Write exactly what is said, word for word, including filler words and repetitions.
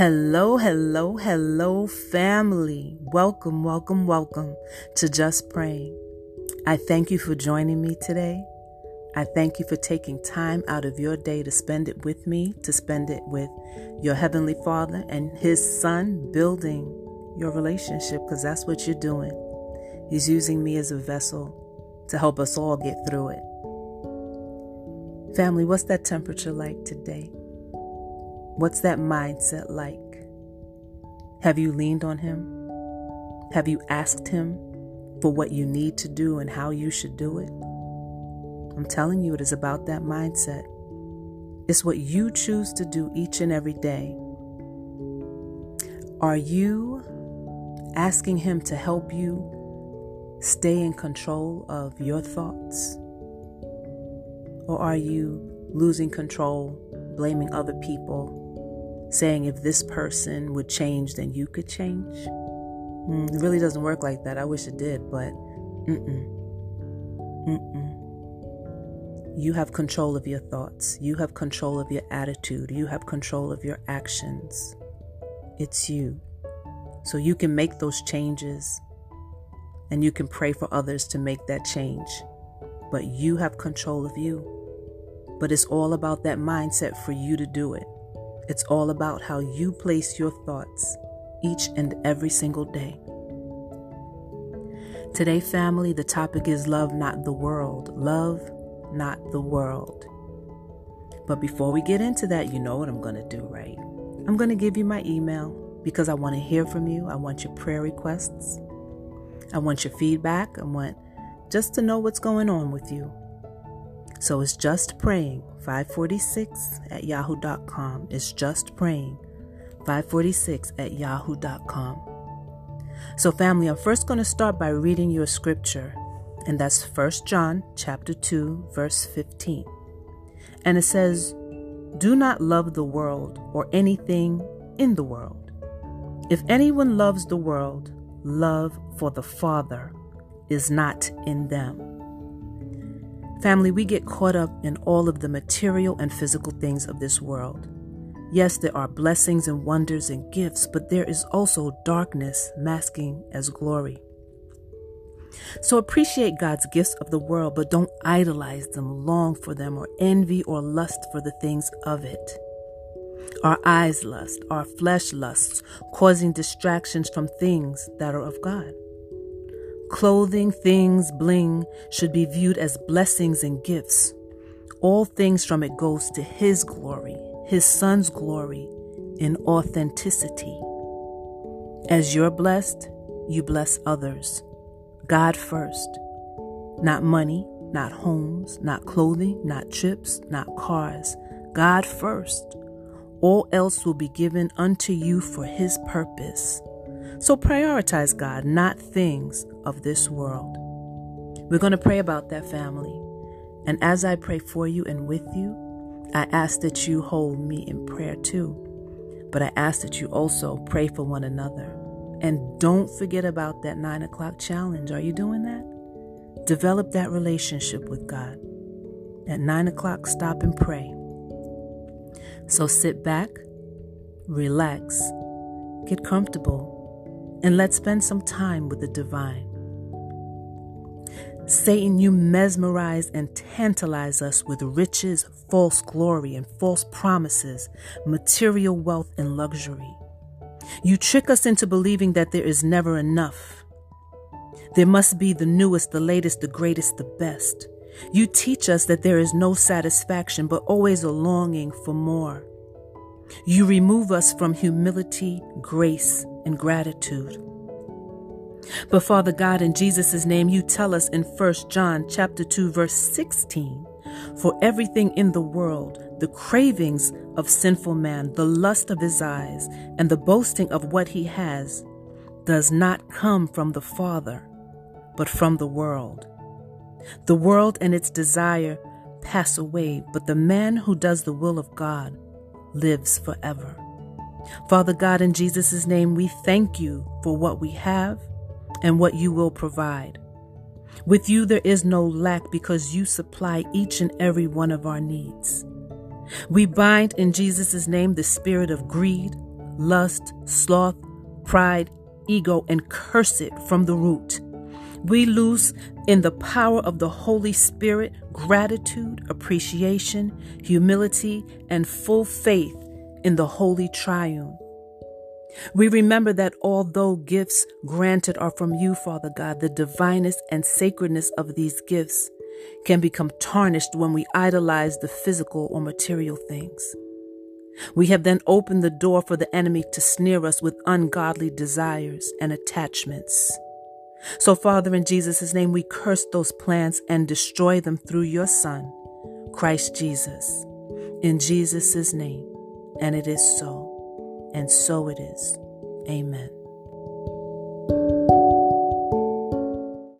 Hello, hello, hello, family. Welcome, welcome, welcome to Just Praying. I thank you for joining me today. I thank you for taking time out of your day to spend it with me, to spend it with your Heavenly Father and His Son, building your relationship, because that's what you're doing. He's using me as a vessel to help us all get through it. Family, what's that temperature like today? What's that mindset like? Have you leaned on Him? Have you asked Him for what you need to do and how you should do it? I'm telling you, it is about that mindset. It's what you choose to do each and every day. Are you asking Him to help you stay in control of your thoughts? Or are you losing control, blaming other people? Saying if this person would change, then you could change. Mm, it really doesn't work like that. I wish it did, but mm-mm. Mm-mm. You have control of your thoughts. You have control of your attitude. You have control of your actions. It's you. So you can make those changes and you can pray for others to make that change. But you have control of you. But it's all about that mindset for you to do it. It's all about how you place your thoughts each and every single day. Today, family, the topic is love, not the world. Love, not the world. But before we get into that, you know what I'm going to do, right? I'm going to give you my email because I want to hear from you. I want your prayer requests. I want your feedback. I want just to know what's going on with you. So it's just praying five forty-six at yahoo dot com. It's just praying five forty-six at yahoo dot com. So family, I'm first going to start by reading your scripture. And that's First John chapter two, verse fifteen. And it says, "Do not love the world or anything in the world. If anyone loves the world, love for the Father is not in them." Family, we get caught up in all of the material and physical things of this world. Yes, there are blessings and wonders and gifts, but there is also darkness masking as glory. So appreciate God's gifts of the world, but don't idolize them, long for them, or envy or lust for the things of it. Our eyes lust, our flesh lusts, causing distractions from things that are of God. Clothing, things, bling should be viewed as blessings and gifts. All things from it goes to His glory, His Son's glory, in authenticity. As you're blessed, you bless others. God first. Not money, not homes, not clothing, not trips, not cars. God first. All else will be given unto you for His purpose. So prioritize God, not things of this world. We're going to pray about that, family. And as I pray for you and with you, I ask that you hold me in prayer too. But I ask that you also pray for one another. And don't forget about that nine o'clock challenge. Are you doing that? Develop that relationship with God. At nine o'clock, stop and pray. So sit back, relax, get comfortable. And let's spend some time with the divine. Satan, you mesmerize and tantalize us with riches, false glory, and false promises, material wealth, and luxury. You trick us into believing that there is never enough. There must be the newest, the latest, the greatest, the best. You teach us that there is no satisfaction, but always a longing for more. You remove us from humility, grace, and gratitude. But Father God, in Jesus' name, you tell us in First John chapter two, verse sixteen, "For everything in the world, the cravings of sinful man, the lust of his eyes, and the boasting of what he has, does not come from the Father, but from the world. The world and its desire pass away, but the man who does the will of God lives forever." Father God, in Jesus' name, we thank you for what we have and what you will provide. With you, there is no lack because you supply each and every one of our needs. We bind in Jesus' name the spirit of greed, lust, sloth, pride, ego, and curse it from the root. We loose in the power of the Holy Spirit gratitude, appreciation, humility, and full faith in the Holy Triune. We remember that although gifts granted are from you, Father God, the divineness and sacredness of these gifts can become tarnished when we idolize the physical or material things. We have then opened the door for the enemy to sneer us with ungodly desires and attachments. So, Father, in Jesus' name, we curse those plans and destroy them through your Son, Christ Jesus. In Jesus' name, and it is so, and so it is. Amen.